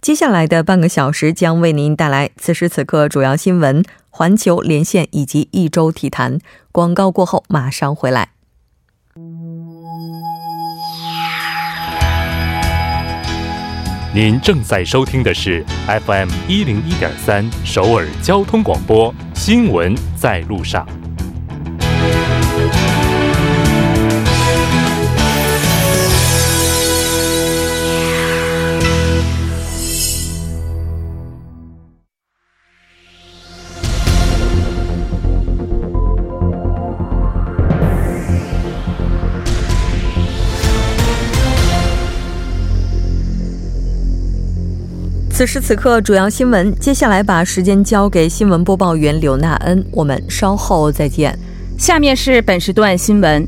接下来的半个小时将为您带来此时此刻主要新闻、环球连线以及一周体坛。广告过后马上回来。您正在收听的是 FM 101.3 首尔交通广播，新闻在路上。此时此刻主要新闻，接下来把时间交给新闻播报员柳娜恩，我们稍后再见。下面是本时段新闻。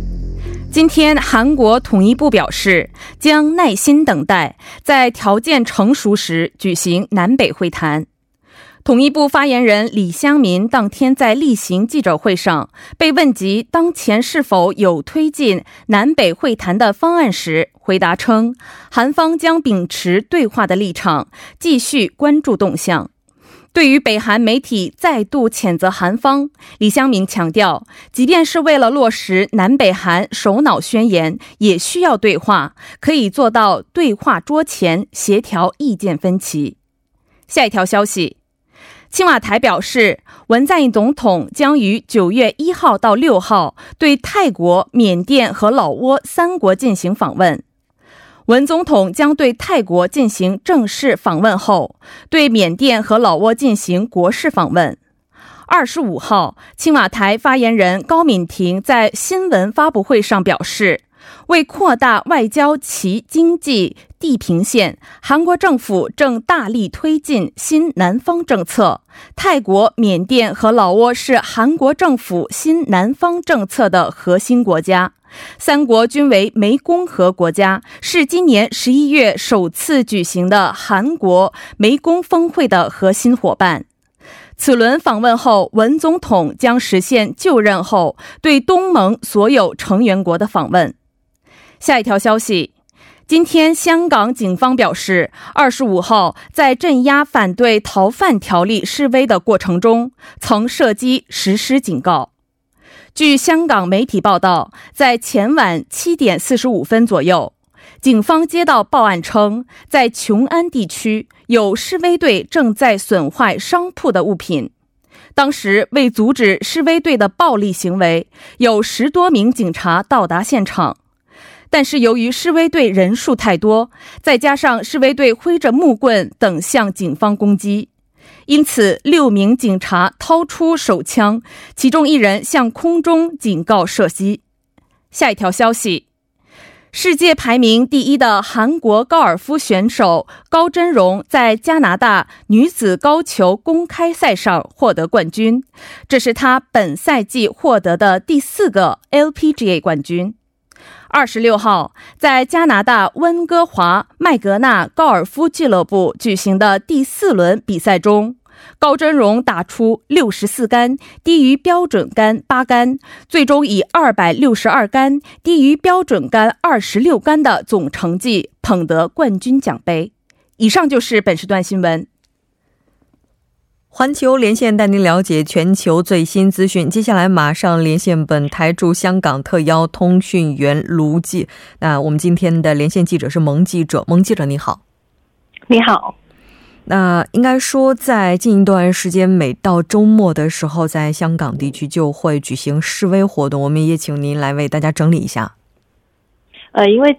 今天韩国统一部表示将耐心等待，在条件成熟时举行南北会谈。统一部发言人李相民当天在例行记者会上被问及当前是否有推进南北会谈的方案时，回答称，韩方将秉持对话的立场，继续关注动向。对于北韩媒体再度谴责韩方，李相民强调，即便是为了落实南北韩首脑宣言，也需要对话，可以做到对话桌前协调意见分歧。下一条消息，青瓦台表示，文在寅总统将于9月1号到6号对泰国、缅甸和老挝3国进行访问。文总统将对泰国进行正式访问后，对缅甸和老挝进行国事访问。25号，青瓦台发言人高敏婷在新闻发布会上表示，为扩大外交及经济地平线，韩国政府正大力推进新南方政策。泰国、缅甸和老挝是韩国政府新南方政策的核心国家。3国均为湄公河国家，是今年11月首次举行的韩国湄公峰会的核心伙伴。此轮访问后，文总统将实现就任后对东盟所有成员国的访问。下一条消息，今天香港警方表示，25号在镇压反对逃犯条例示威的过程中，曾射击实施警告。据香港媒体报道，在前晚7点45分左右，警方接到报案称，在琼安地区有示威队正在损坏商铺的物品。当时为阻止示威队的暴力行为，有10多名警察到达现场。但是由于示威队人数太多，再加上示威队挥着木棍等向警方攻击，因此6名警察掏出手枪，其中1人向空中警告射击。下一条消息，世界排名第1的韩国高尔夫选手高真荣在加拿大女子高球公开赛上获得冠军，这是她本赛季获得的第4个 LPGA 冠军。26号，在加拿大温哥华麦格纳高尔夫俱乐部举行的第4轮比赛中，高真荣打出64杆，低于标准杆8杆，最终以262杆，低于标准杆26杆的总成绩捧得冠军奖杯。以上就是本时段新闻。环球连线带您了解全球最新资讯。接下来马上连线本台驻香港特邀通讯员卢记。那我们今天的连线记者是蒙记者，蒙记者你好。你好。那应该说，在近一段时间，每到周末的时候，在香港地区就会举行示威活动，我们也请您来为大家整理一下。因为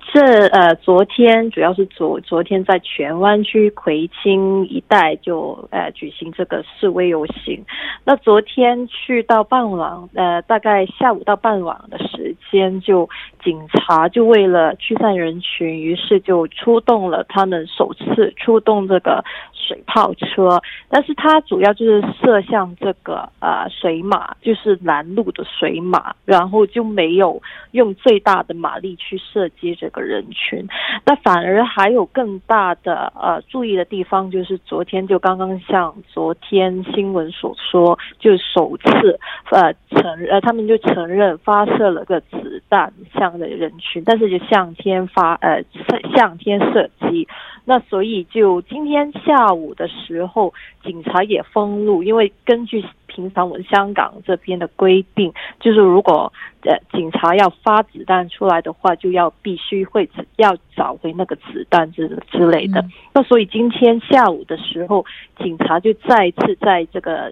昨天主要是昨天在荃湾区葵青一带就举行这个示威游行。那昨天去到傍晚，大概下午到傍晚的时间，就警察就为了驱散人群，于是就出动了他们首次出动这个水炮车，但是它主要就是射向这个水马，就是拦路的水马，然后就没有用最大的马力去射击这个人群。那反而还有更大的注意的地方，就是刚刚像昨天新闻所说，就首次他们就承认发射了个子弹向的人群，但是就向天射击。那所以就今天下午的时候，警察也封路，因为根据平常我们香港这边的规定，就是如果警察要发子弹出来的话，就必须要找回那个子弹之类的。那所以今天下午的时候，警察就再次在这个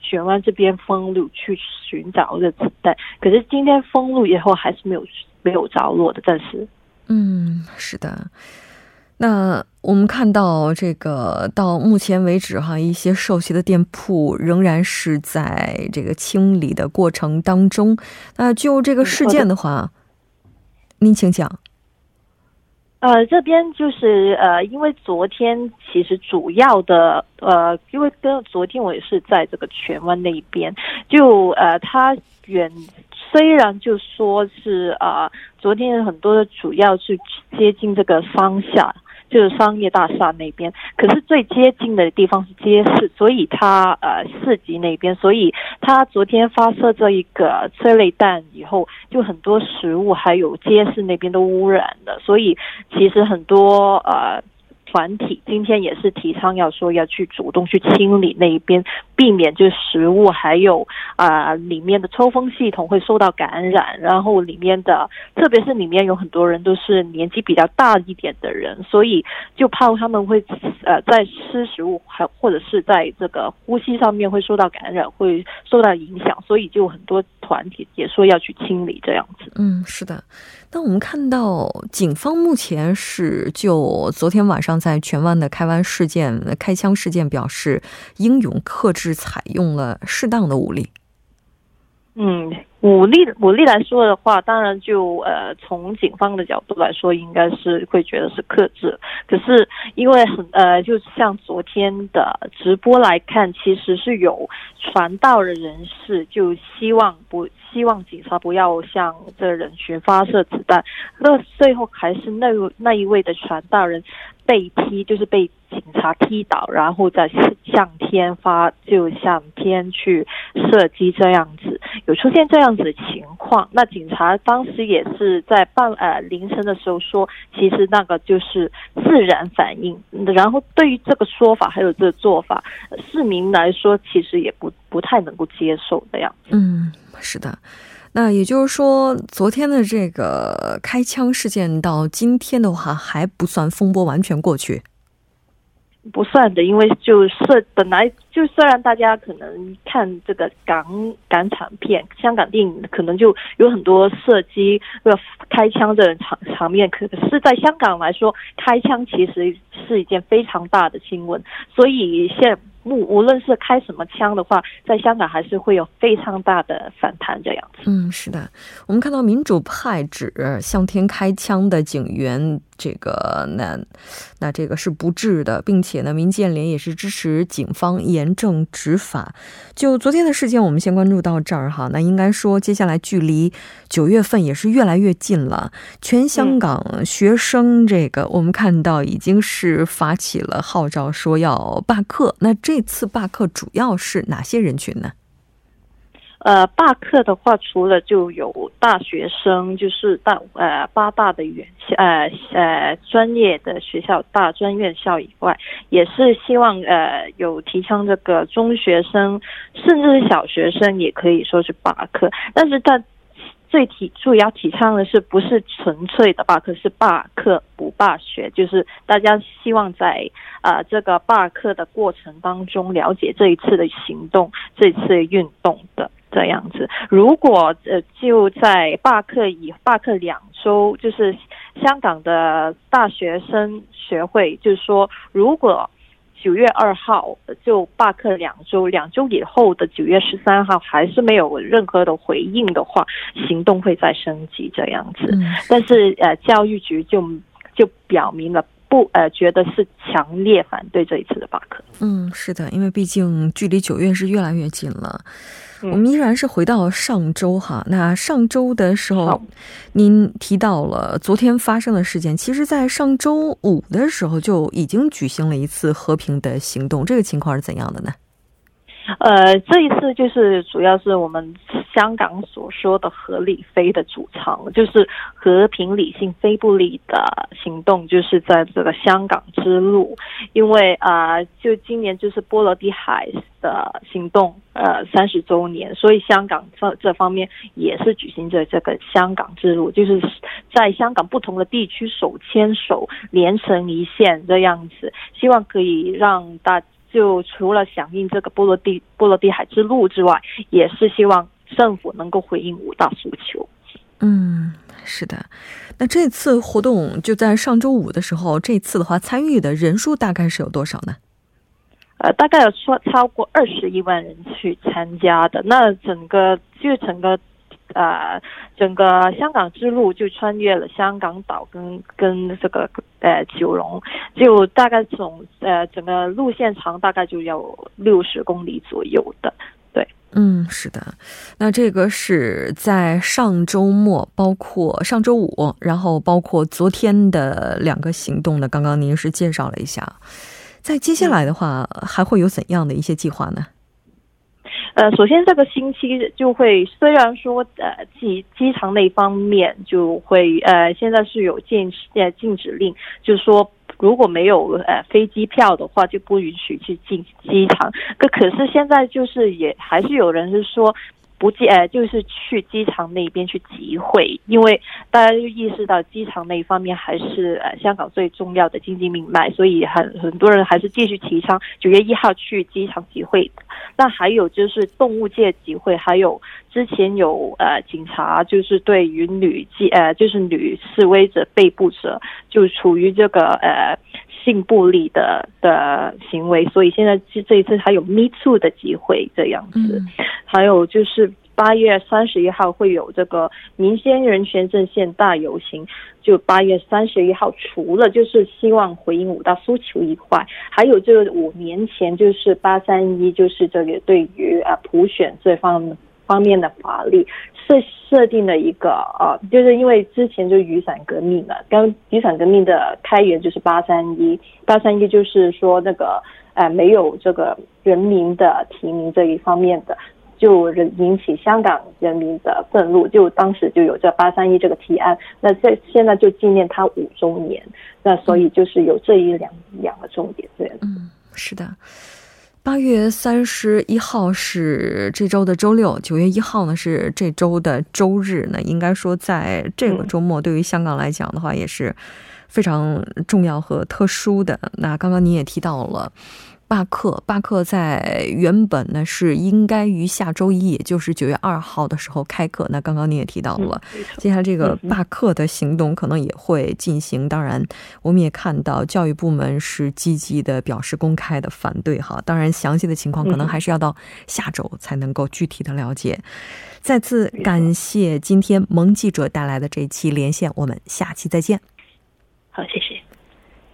荃湾这边封路去寻找的子弹，可是今天封路以后还是没有着落的，但是是的。那我们看到这个到目前为止哈，一些受袭的店铺仍然是在这个清理的过程当中。那就这个事件的话，您请讲。这边就是因为昨天其实主要的因为跟昨天我也是在这个荃湾那一边，就它虽然就说是昨天很多的主要是接近这个商厦，就是商业大厦那边，可是最接近的地方是街市，所以它市集那边，所以它昨天发射这一个催泪弹以后，就很多食物还有街市那边都污染了，所以其实很多团体今天也是提倡要去主动去清理那一边，避免就是食物还有里面的抽风系统会受到感染，然后里面的特别是里面有很多人都是年纪比较大一点的人，所以就怕他们会在吃食物还或者是在这个呼吸上面会受到感染，会受到影响，所以就很多团体也说要去清理这样子。是的。那我们看到警方目前是就昨天晚上在荃湾的开枪事件表示英勇克制，采用了适当的武力。武力来说的话，当然就从警方的角度来说，应该是会觉得是克制。可是因为就像昨天的直播来看，其实是有传道的人士就希望警察不要向这人群发射子弹，那最后还是那一位的传道人被踢，就是被警察踢倒，然后再向天去射击，这样子有出现这样子的情况。那警察当时也是在凌晨的时候说，其实那个就是自然反应。然后对于这个说法还有这个做法，市民来说其实也不太能够接受的样子。是的。那也就是说，昨天的这个开枪事件到今天的话，还不算风波完全过去。不算的，因为就是本来就虽然大家可能看这个港产片、香港电影，可能就有很多射击、开枪的场面，可是在香港来说，开枪其实是一件非常大的新闻，所以无论是开什么枪的话，在香港还是会有非常大的反弹这样子。是的。我们看到民主派指向天开枪的警员，这个那这个是不智的，并且呢，民建联也是支持警方严正执法。就昨天的事件，我们先关注到这儿哈。那应该说，接下来距离9月份也是越来越近了。全香港学生这个，我们看到已经是发起了号召，说要罢课。那这次罢课主要是哪些人群呢？罢课的话，除了就有大学生，就是八大的专业的学校、大专院校以外，也是希望有提倡这个中学生，甚至是小学生也可以说是罢课，但是他最主要提倡的是不是纯粹的罢课，是罢课不罢学，就是大家希望在这个罢课的过程当中了解这一次的行动，这次运动的这样子。如果就在罢课2周，就是香港的大学生学会就是说，如果9月2号就罢课2周，以后的9月13号还是没有任何的回应的话，行动会再升级这样子。但是教育局就表明了不觉得是强烈反对这一次的罢课。 是的，因为毕竟距离9月是越来越近了。 我们依然是回到上周哈， 那上周的时候 您提到了昨天发生的事件， 其实在上周五的时候就已经举行了一次和平的行动， 这个情况是怎样的呢？ 这一次就是主要是我们香港所说的合理非的主张， 就是和平理性非暴力的行动， 就是在这个香港之路， 因为就今年就是波罗的海的行动 30周年， 所以香港这方面也是举行着这个香港之路， 就是在香港不同的地区手牵手连成一线这样子， 希望可以让大家 就除了响应这个波罗的海之路之外，也是希望政府能够回应五大诉求。 是的，那这次活动就在上周五的时候， 这次的话参与的人数大概是有多少呢？ 大概有超过21万人去参加的。 那整个香港之路就穿越了香港岛跟这个九龙， 就大概整个路线长大概就有60公里左右的。 是的，那这个是在上周末， 包括上周五， 然后包括昨天的两个行动呢， 刚刚您是介绍了一下， 在接下来的话还会有怎样的一些计划呢？ 首先这个星期就会虽然说机场那方面就会现在是有禁止令， 就是说 如果没有飞机票的话就不允许去进机场， 可是现在就是也还是有人是说 就是去机场那边去集会， 因为大家又意识到机场那一方面还是香港最重要的经济命脉， 所以很多人还是继续提倡 9月1号去机场集会。 那还有就是动物界集会， 还有之前有警察就是对于女示威者被捕者， 就处于这个性暴力的行为， 所以现在这一次还有 Me Too 的集会这样子。 还有就是 8月31号 会有这个民间人权阵线大游行， 就 8月31号， 除了就是希望回应五大诉求以外， 还有这5年前， 就是 831， 就是这个对于普选这方面的法律 设定了一个， 就是因为之前就雨伞革命了， 雨伞革命的开源就是 831， 831 就是说那个没有这个人民的提名这一方面的， 就引起香港人民的愤怒， 就当时就有这831这个提案， 那现在就纪念它5周年， 那所以就是有这一两个重点。 是的， 8月31号 是这周的周六， 9月1号呢 是这周的周日呢， 应该说在这个周末对于香港来讲的话 也是非常重要和特殊的。 那刚刚您也提到了 罢课在原本呢 是应该于下周一， 也就是9月2号的时候开课。 那刚刚您也提到了， 接下来这个罢课的行动可能也会进行， 当然我们也看到教育部门是积极的表示公开的反对哈， 当然详细的情况可能还是要到下周才能够具体的了解。 再次感谢今天蒙记者带来的这一期连线， 我们下期再见。 好，谢谢。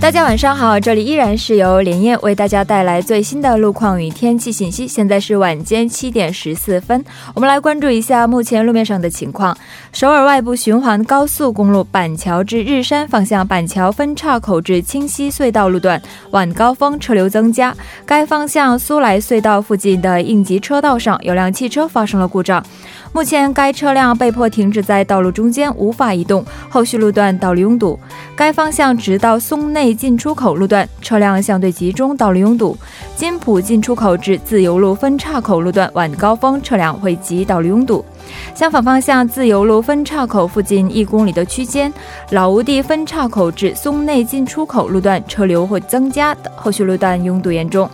大家晚上好， 这里依然是由连燕为大家带来最新的路况与天气信息。 现在是晚间7点14分， 我们来关注一下目前路面上的情况。 首尔外部循环高速公路板桥至日山方向板桥分岔口至清溪隧道路段 晚高峰车流增加， 该方向苏来隧道附近的应急车道上有辆汽车发生了故障， 目前该车辆被迫停止在道路中间， 无法移动， 后续路段道路拥堵。 该方向直到松内进出口路段 车辆相对集中，道路拥堵。 金浦进出口至自由路分岔口路段 晚高峰车辆汇集，道路拥堵。 相反方向自由路分岔口附近1公里的区间， 老无地分岔口至松内进出口路段车流会增加，后续路段拥堵严重。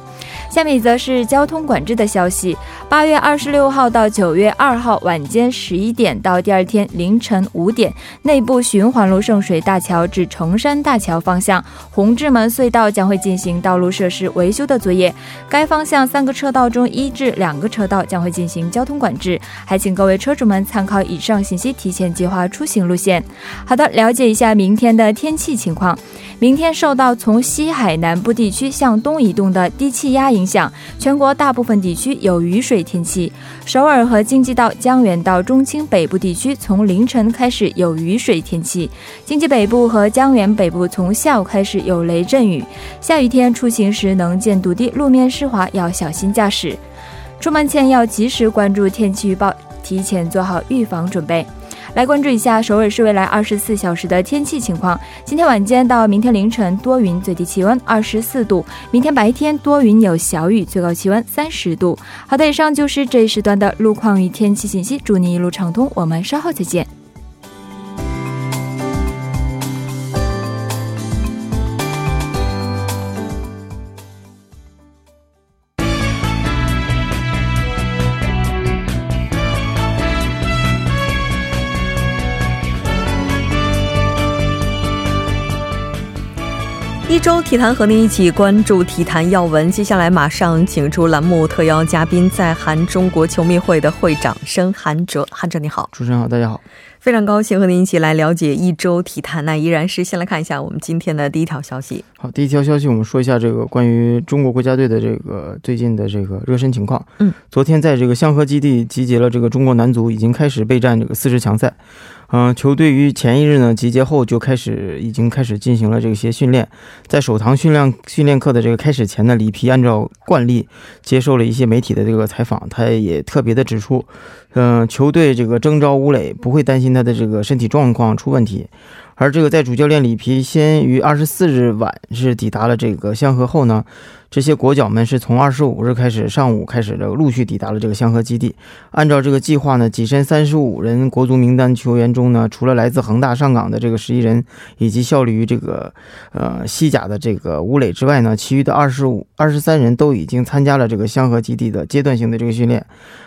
下面则是交通管制的消息。8月26号到9月2号晚间11点到第二天凌晨5点， 内部循环路上水大桥至崇山大桥方向红志门隧道将会进行道路设施维修的作业，该方向3个车道中一至两个车道将会进行交通管制，还请各位车主们参考以上信息提前计划出行路线。好的，了解一下明天的天气情况。明天受到从西海南部地区向东移动的低气压影响，全国大部分地区有雨水天气，首尔和京畿道江原到中清北部地区从凌晨开始有雨水天气，经济北部和江原北部从下午开始有雷阵雨，下雨天出行时能见度低路面湿滑，要小心驾驶。 主办前要及时关注天气预报，提前做好预防准备。来关注一下首尔市未来24小时的天气情况。今天晚间到明天凌晨多云最低气温24度， 明天白天多云有小雨，最高气温30度。 好的，以上就是这一时段的路况与天气信息， 祝您一路畅通， 我们稍后再见。 一周体坛和您一起关注体坛要闻，接下来马上请出栏目特邀嘉宾在韩中国球迷会的会长申韩哲。韩哲你好，主持人好，大家好。非常高兴和您一起来了解一周体坛。那依然是先来看一下我们今天的第一条消息。好，第一条消息我们说一下这个关于中国国家队的这个最近的这个热身情况。昨天在这个香河基地集结了这个中国男足已经开始备战这个40强赛。 球队于前一日呢集结后就开始已经开始进行了这个些训练。在首堂训练课的这个开始前呢，里皮按照惯例接受了一些媒体的这个采访，他也特别的指出球队这个征召吴磊不会担心他的这个身体状况出问题。 而这个在主教练里皮先于 24日晚是抵达了这个香河后呢， 这些国脚们是从 25日开始 上午开始陆续抵达了这个香河基地。 按照这个计划呢， 跻身35人 国足名单球员中呢， 除了来自恒大上港的这个11人 以及效力于这个西甲的这个吴磊之外呢， 其余的23人 都已经参加了这个香河基地的阶段性的这个训练。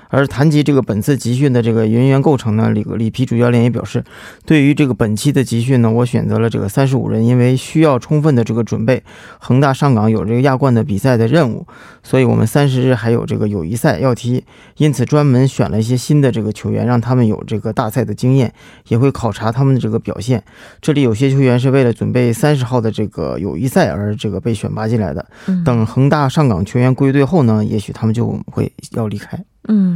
而谈及这个本次集训的这个人员构成呢， 里皮主教练也表示， 对于这个本期的集训呢， 我选择了这个35人， 因为需要充分的这个准备， 恒大上港有这个亚冠的比赛的任务，所以我们30日还有这个友谊赛要踢， 因此专门选了一些新的这个球员，让他们有这个大赛的经验， 也会考察他们的这个表现。 这里有些球员是为了准备30号的这个友谊赛而这个被选拔进来的， 等恒大上港球员归队后呢， 也许他们就会要离开。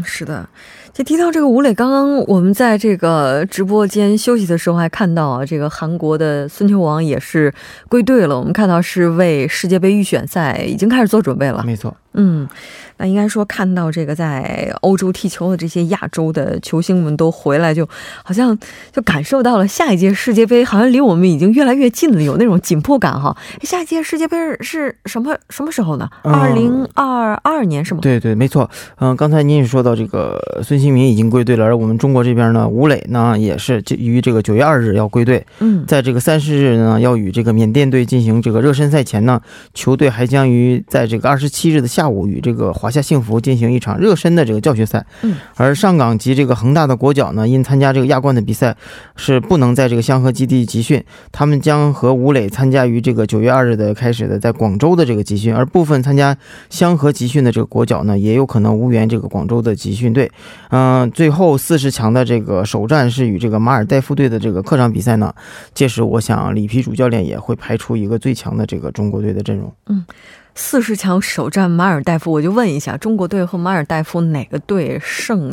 是的，这提到这个吴磊，刚刚我们在这个直播间休息的时候还看到啊，这个韩国的孙兴慜也是归队了。我们看到是为世界杯预选赛已经开始做准备了。没错，那应该说看到这个在欧洲踢球的这些亚洲的球星们都回来，就好像就感受到了下一届世界杯好像离我们已经越来越近了，有那种紧迫感哈。下届世界杯是什么时候呢？ 2022年是吗？对对，没错。 刚才您说到这个孙兴民已经归队了， 而我们中国这边呢， 吴磊呢也是于这个 9月2日 要归队。 在这个30日呢， 要与这个缅甸队进行这个热身赛前呢， 球队还将于在这个 27日的下午 与这个华夏幸福进行一场热身的这个教学赛。 而上港及这个恒大的国脚呢， 因参加这个亚冠的比赛 是不能在这个香河基地集训， 他们将和吴磊参加于这个 9月2日的开始的在广州的这个集训。 而部分参加香河集训的这个国脚呢， 也有可能无缘这个广州的集训队。 最后40强的这个首战是与这个马尔代夫队的这个客场比赛呢， 届时我想里皮主教练也会排出一个最强的这个中国队的阵容。 40强首战马尔代夫， 我就问一下中国队和马尔代夫哪个队胜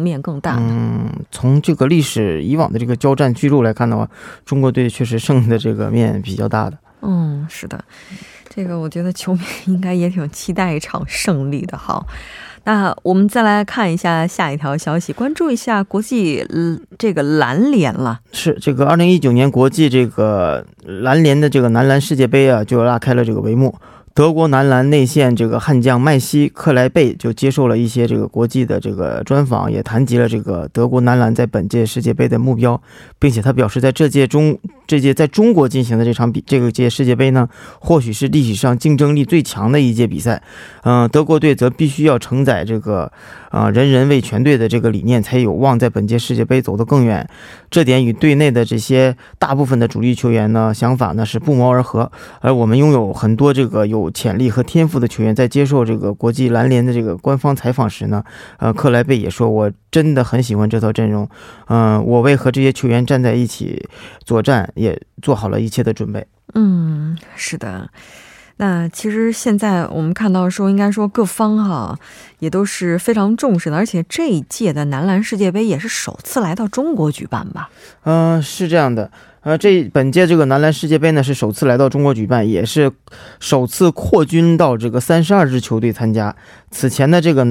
面更大呢？ 从这个历史以往的这个交战记录来看的话，中国队确实胜的这个面比较大的。 是的，这个我觉得球迷应该也挺期待一场胜利的哈。 那我们再来看一下下一条消息， 关注一下国际这个篮联了。 是这个2019年 国际这个篮联的这个男篮世界杯啊， 就拉开了这个帷幕。 德国男篮内线这个悍将麦西克莱贝就接受了一些这个国际的这个专访， 也谈及了这个德国男篮在本届世界杯的目标，并且他表示在这届中这届在中国进行的这场比这个届世界杯呢，或许是历史上竞争力最强的一届比赛，德国队则必须要承载这个人为全队的这个理念才有望在本届世界杯走得更远。这点与队内的这些大部分的主力球员呢想法呢是不谋而合，而我们拥有很多这个有潜力和天赋的球员在接受这个国际篮联的这个官方采访时呢，克莱贝也说，我真的很喜欢这套阵容，我为和这些球员站在一起作战，也 做好了一切的准备。是的，那其实现在我们看到说应该说各方哈也都是非常重视的，而且这一届的男篮世界杯也是首次来到中国举办吧。是这样的， 这本届这个男篮世界杯呢是首次来到中国举办， 也是首次扩军到这个 32支球队参加。 此前的这个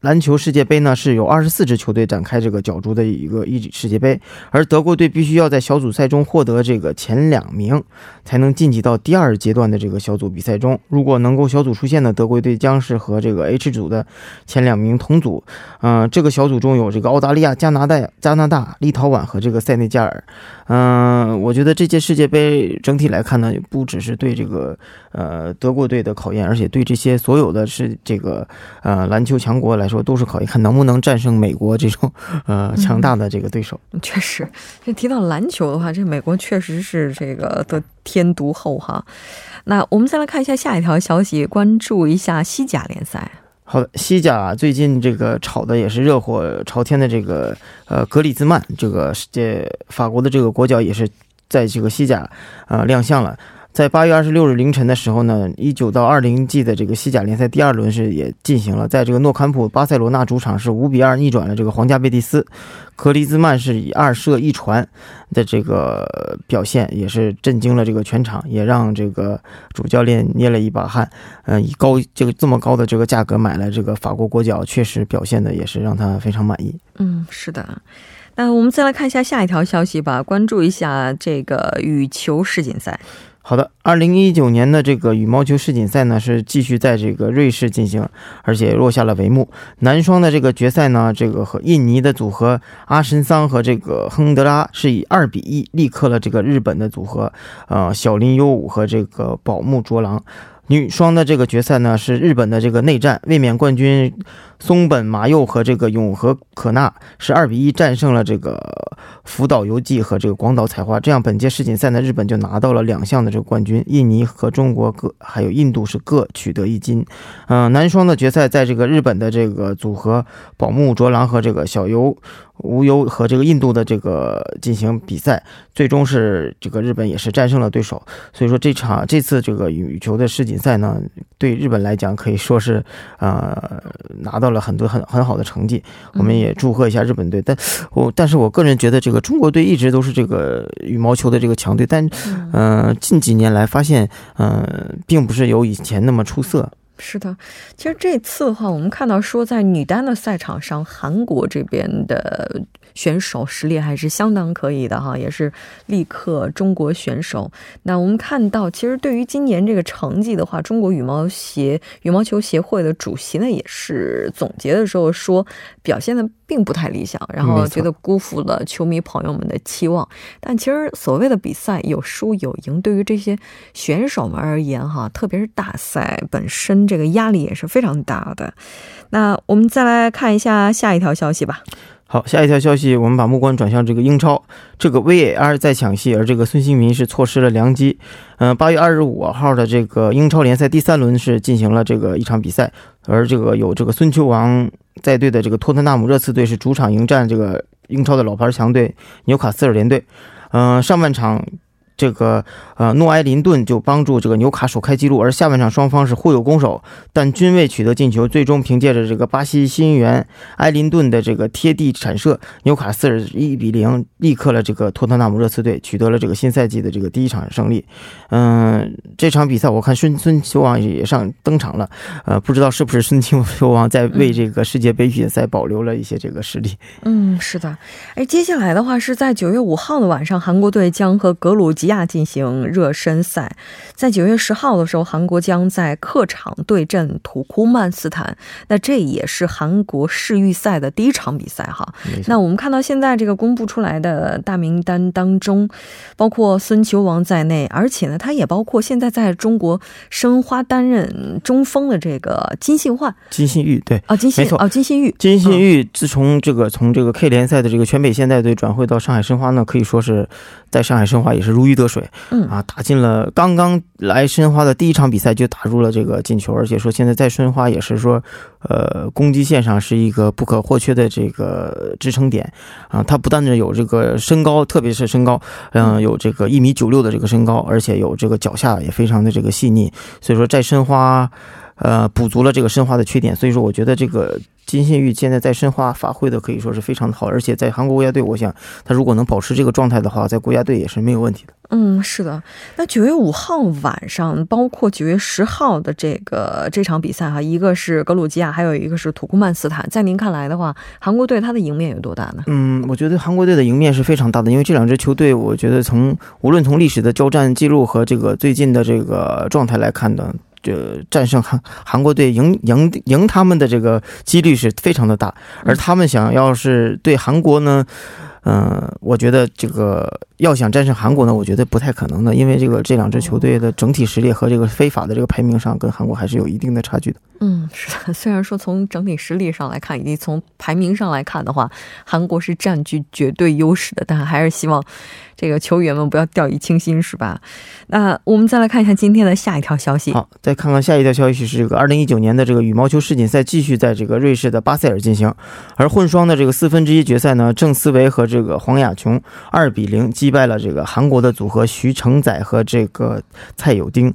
篮球世界杯呢 是有24支球队展开这个角逐的一个世界杯， 而德国队必须要在小组赛中获得这个前2名 才能晋级到第2阶段的这个小组比赛中。 如果能够小组出线呢， 德国队将是和这个H组的前2名 同组。 这个小组中有这个澳大利亚、加拿大、立陶宛和这个塞内加尔。 我觉得这届世界杯整体来看呢， 不只是对这个德国队的考验， 而且对这些所有的是这个篮球强国来说 都是考验看能不能战胜美国这种强大的这个对手。确实，提到篮球的话，这美国确实是这个得天独厚哈。那我们再来看一下下一条消息，关注一下西甲联赛。 好的，西甲最近这个炒的也是热火朝天的这个格里兹曼，这个法国的这个国脚也是在这个西甲亮相了。 在8月26日凌晨的时候呢， 19到20季的这个西甲联赛第2轮是也进行了，在这个诺坎普巴塞罗那主场是 5-2 逆转了这个皇家贝蒂斯。 格里兹曼是以2射1传的这个表现也是震惊了这个全场，也让这个主教练捏了一把汗。 以高这个这么高的这个价格买了这个法国国脚，确实表现的也是让他非常满意。是的。 那我们再来看一下下一条消息吧，关注一下这个羽球世锦赛。 好的，2019年的这个羽毛球世锦赛呢 是继续在这个瑞士进行， 而且落下了帷幕。 男双的这个决赛呢， 这个和印尼的组合阿申桑和这个亨德拉 是以2-1 力克了这个日本的组合 小林优武和这个宝木卓郎。 女双的这个决赛呢 是日本的这个内战， 卫冕冠军松本麻佑和这个永和可那 是2-1 战胜了这个福岛由纪和这个广岛彩花。 这样本届世锦赛呢日本就拿到了2项的这个冠军， 印尼和中国还有印度是各取得1金。 男双的决赛在这个日本的这个组合宝木卓郎和这个小游 无忧和这个印度的这个进行比赛， 最终是这个日本也是战胜了对手。 所以说这次这个羽球的世锦赛呢， 对日本来讲可以说是拿到了很好的成绩， 我们也祝贺一下日本队。 但是我个人觉得这个中国队一直都是这个羽毛球的这个强队， 但近几年来发现并不是有以前那么出色。 是的，其实这次的话我们看到说在女单的赛场上，韩国这边的选手实力还是相当可以的哈，也是力克中国选手。 那我们看到其实对于今年这个成绩的话，中国羽毛球协会的主席呢 也是总结的时候说表现的 并不太理想，然后觉得辜负了球迷朋友们的期望。 但其实所谓的比赛有输有赢， 对于这些选手们而言哈，特别是大赛本身这个压力也是非常大的。 那我们再来看一下下一条消息吧。 好，下一条消息我们把目光转向这个英超， 这个VAR 在抢戏， 而这个孙兴民是错失了良机。 8月25号的这个英超联赛第3轮是进行了这个一场比赛， 而这个有这个孙秋王在队的这个托特纳姆热刺队是主场迎战这个英超的老牌强队纽卡斯尔联队。 上半场 这个诺埃林顿就帮助这个纽卡首开纪录， 而下半场双方是互有攻守， 但均未取得进球，最终凭借着这个巴西新援埃林顿的这个贴地铲射， 纽卡斯尔1-0 力克了这个托特纳姆热刺队，取得了这个新赛季的这个第一场胜利。 这场比赛我看孙球王也上登场了， 不知道是不是孙球王在为这个世界杯预选赛保留了一些这个实力。是的，接下来的话是在9月5号的晚上，韩国队将和格鲁吉金信玉自从 K联赛的这个全北现代队转会到上海申花呢， 可以说是在上海申花也是如鱼得水，打进了刚刚来申花的第一场比赛就打入了这个进球，而且说现在在申花也是说攻击线上是一个不可或缺的这个支撑点，他不单是有这个身高，特别是身高有这个一米96的这个身高，而且有这个脚下也非常的这个细腻，所以说在申花 补足了这个申花的缺点，所以说我觉得这个金信玉现在在申花发挥的可以说是非常的好，而且在韩国国家队我想他如果能保持这个状态的话，在国家队也是没有问题的。 是的，那9月5号晚上包括9月 10号的这场比赛， 一个是格鲁吉亚还有一个是土库曼斯坦，在您看来的话韩国队它的赢面有多大呢？ 我觉得韩国队的赢面是非常大的，因为这两支球队我觉得从无论从历史的交战记录和这个最近的这个状态来看的， 战胜韩国队赢他们的这个几率是非常的大，而他们想要是对韩国呢 我觉得这个要想战胜韩国呢，我觉得不太可能的，因为这个这两支球队的整体实力和这个非法的这个排名上跟韩国还是有一定的差距的。是的，虽然说从整体实力上来看以及从排名上来看的话，韩国是占据绝对优势的，但还是希望这个球员们不要掉以轻心是吧。那我们再来看一下今天的下一条消息。好，再看看下一条消息是 2019年的这个羽毛球世锦赛继续在这个瑞士的巴塞尔进行， 而混双的这个4分之一决赛呢，郑思维和这个黄雅琼 2-0 击败了这个韩国的组合徐承宰和这个蔡友丁，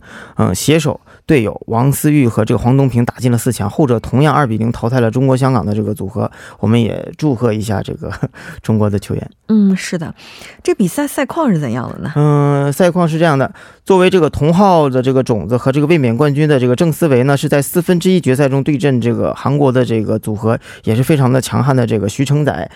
携手队友王思玉和这个黄东平打进了4强，后者 同样 2-0 淘汰了中国香港的这个组合，我们也祝贺一下这个中国的球员。 是的，这比赛赛况是怎样的呢？ 赛况是这样的， 作为这个同号的这个种子和这个卫冕冠军的这个郑思维呢， 是在4分之一决赛中对阵这个韩国的这个组合， 也是非常的强悍的这个徐承宰。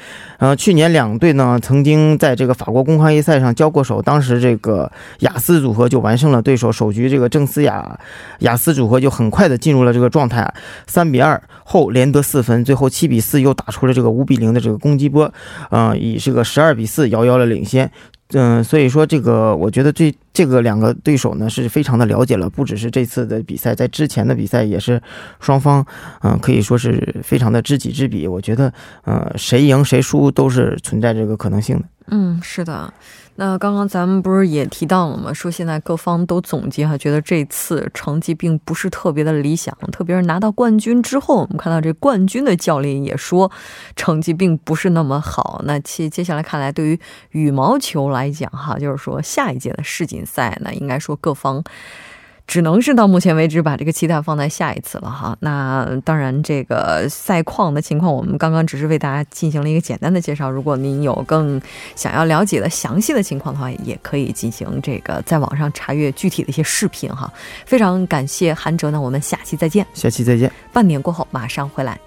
去年两队呢 曾经在这个法国公开赛上交过手， 当时这个雅思组合就完胜了对手，首局这个郑思雅 雅思组合就很快的进入了这个状态， 3-2 后连得4分， 最后7-4 又打出了这个 5-0的这个攻击波， 以这个12-4 遥遥的领先。 所以说这个我觉得对这个两个对手呢是非常的了解了， 不只是这次的比赛，在之前的比赛也是双方可以说是非常的知己知彼， 我觉得谁赢谁输都是存在这个可能性的。 是的，那刚刚咱们不是也提到了吗， 说现在各方都总结，觉得这次成绩并不是特别的理想， 特别是拿到冠军之后， 我们看到这冠军的教练也说成绩并不是那么好。 那接下来看来对于羽毛球来讲 就是说下一届的世锦赛应该说各方 只能是到目前为止把这个期待放在下一次了。 那当然这个赛况的情况我们刚刚只是为大家进行了一个简单的介绍， 如果您有更想要了解的详细的情况的话， 也可以进行这个在网上查阅具体的一些视频。非常感谢韩哲，那我们下期再见。下期再见。半年过后马上回来。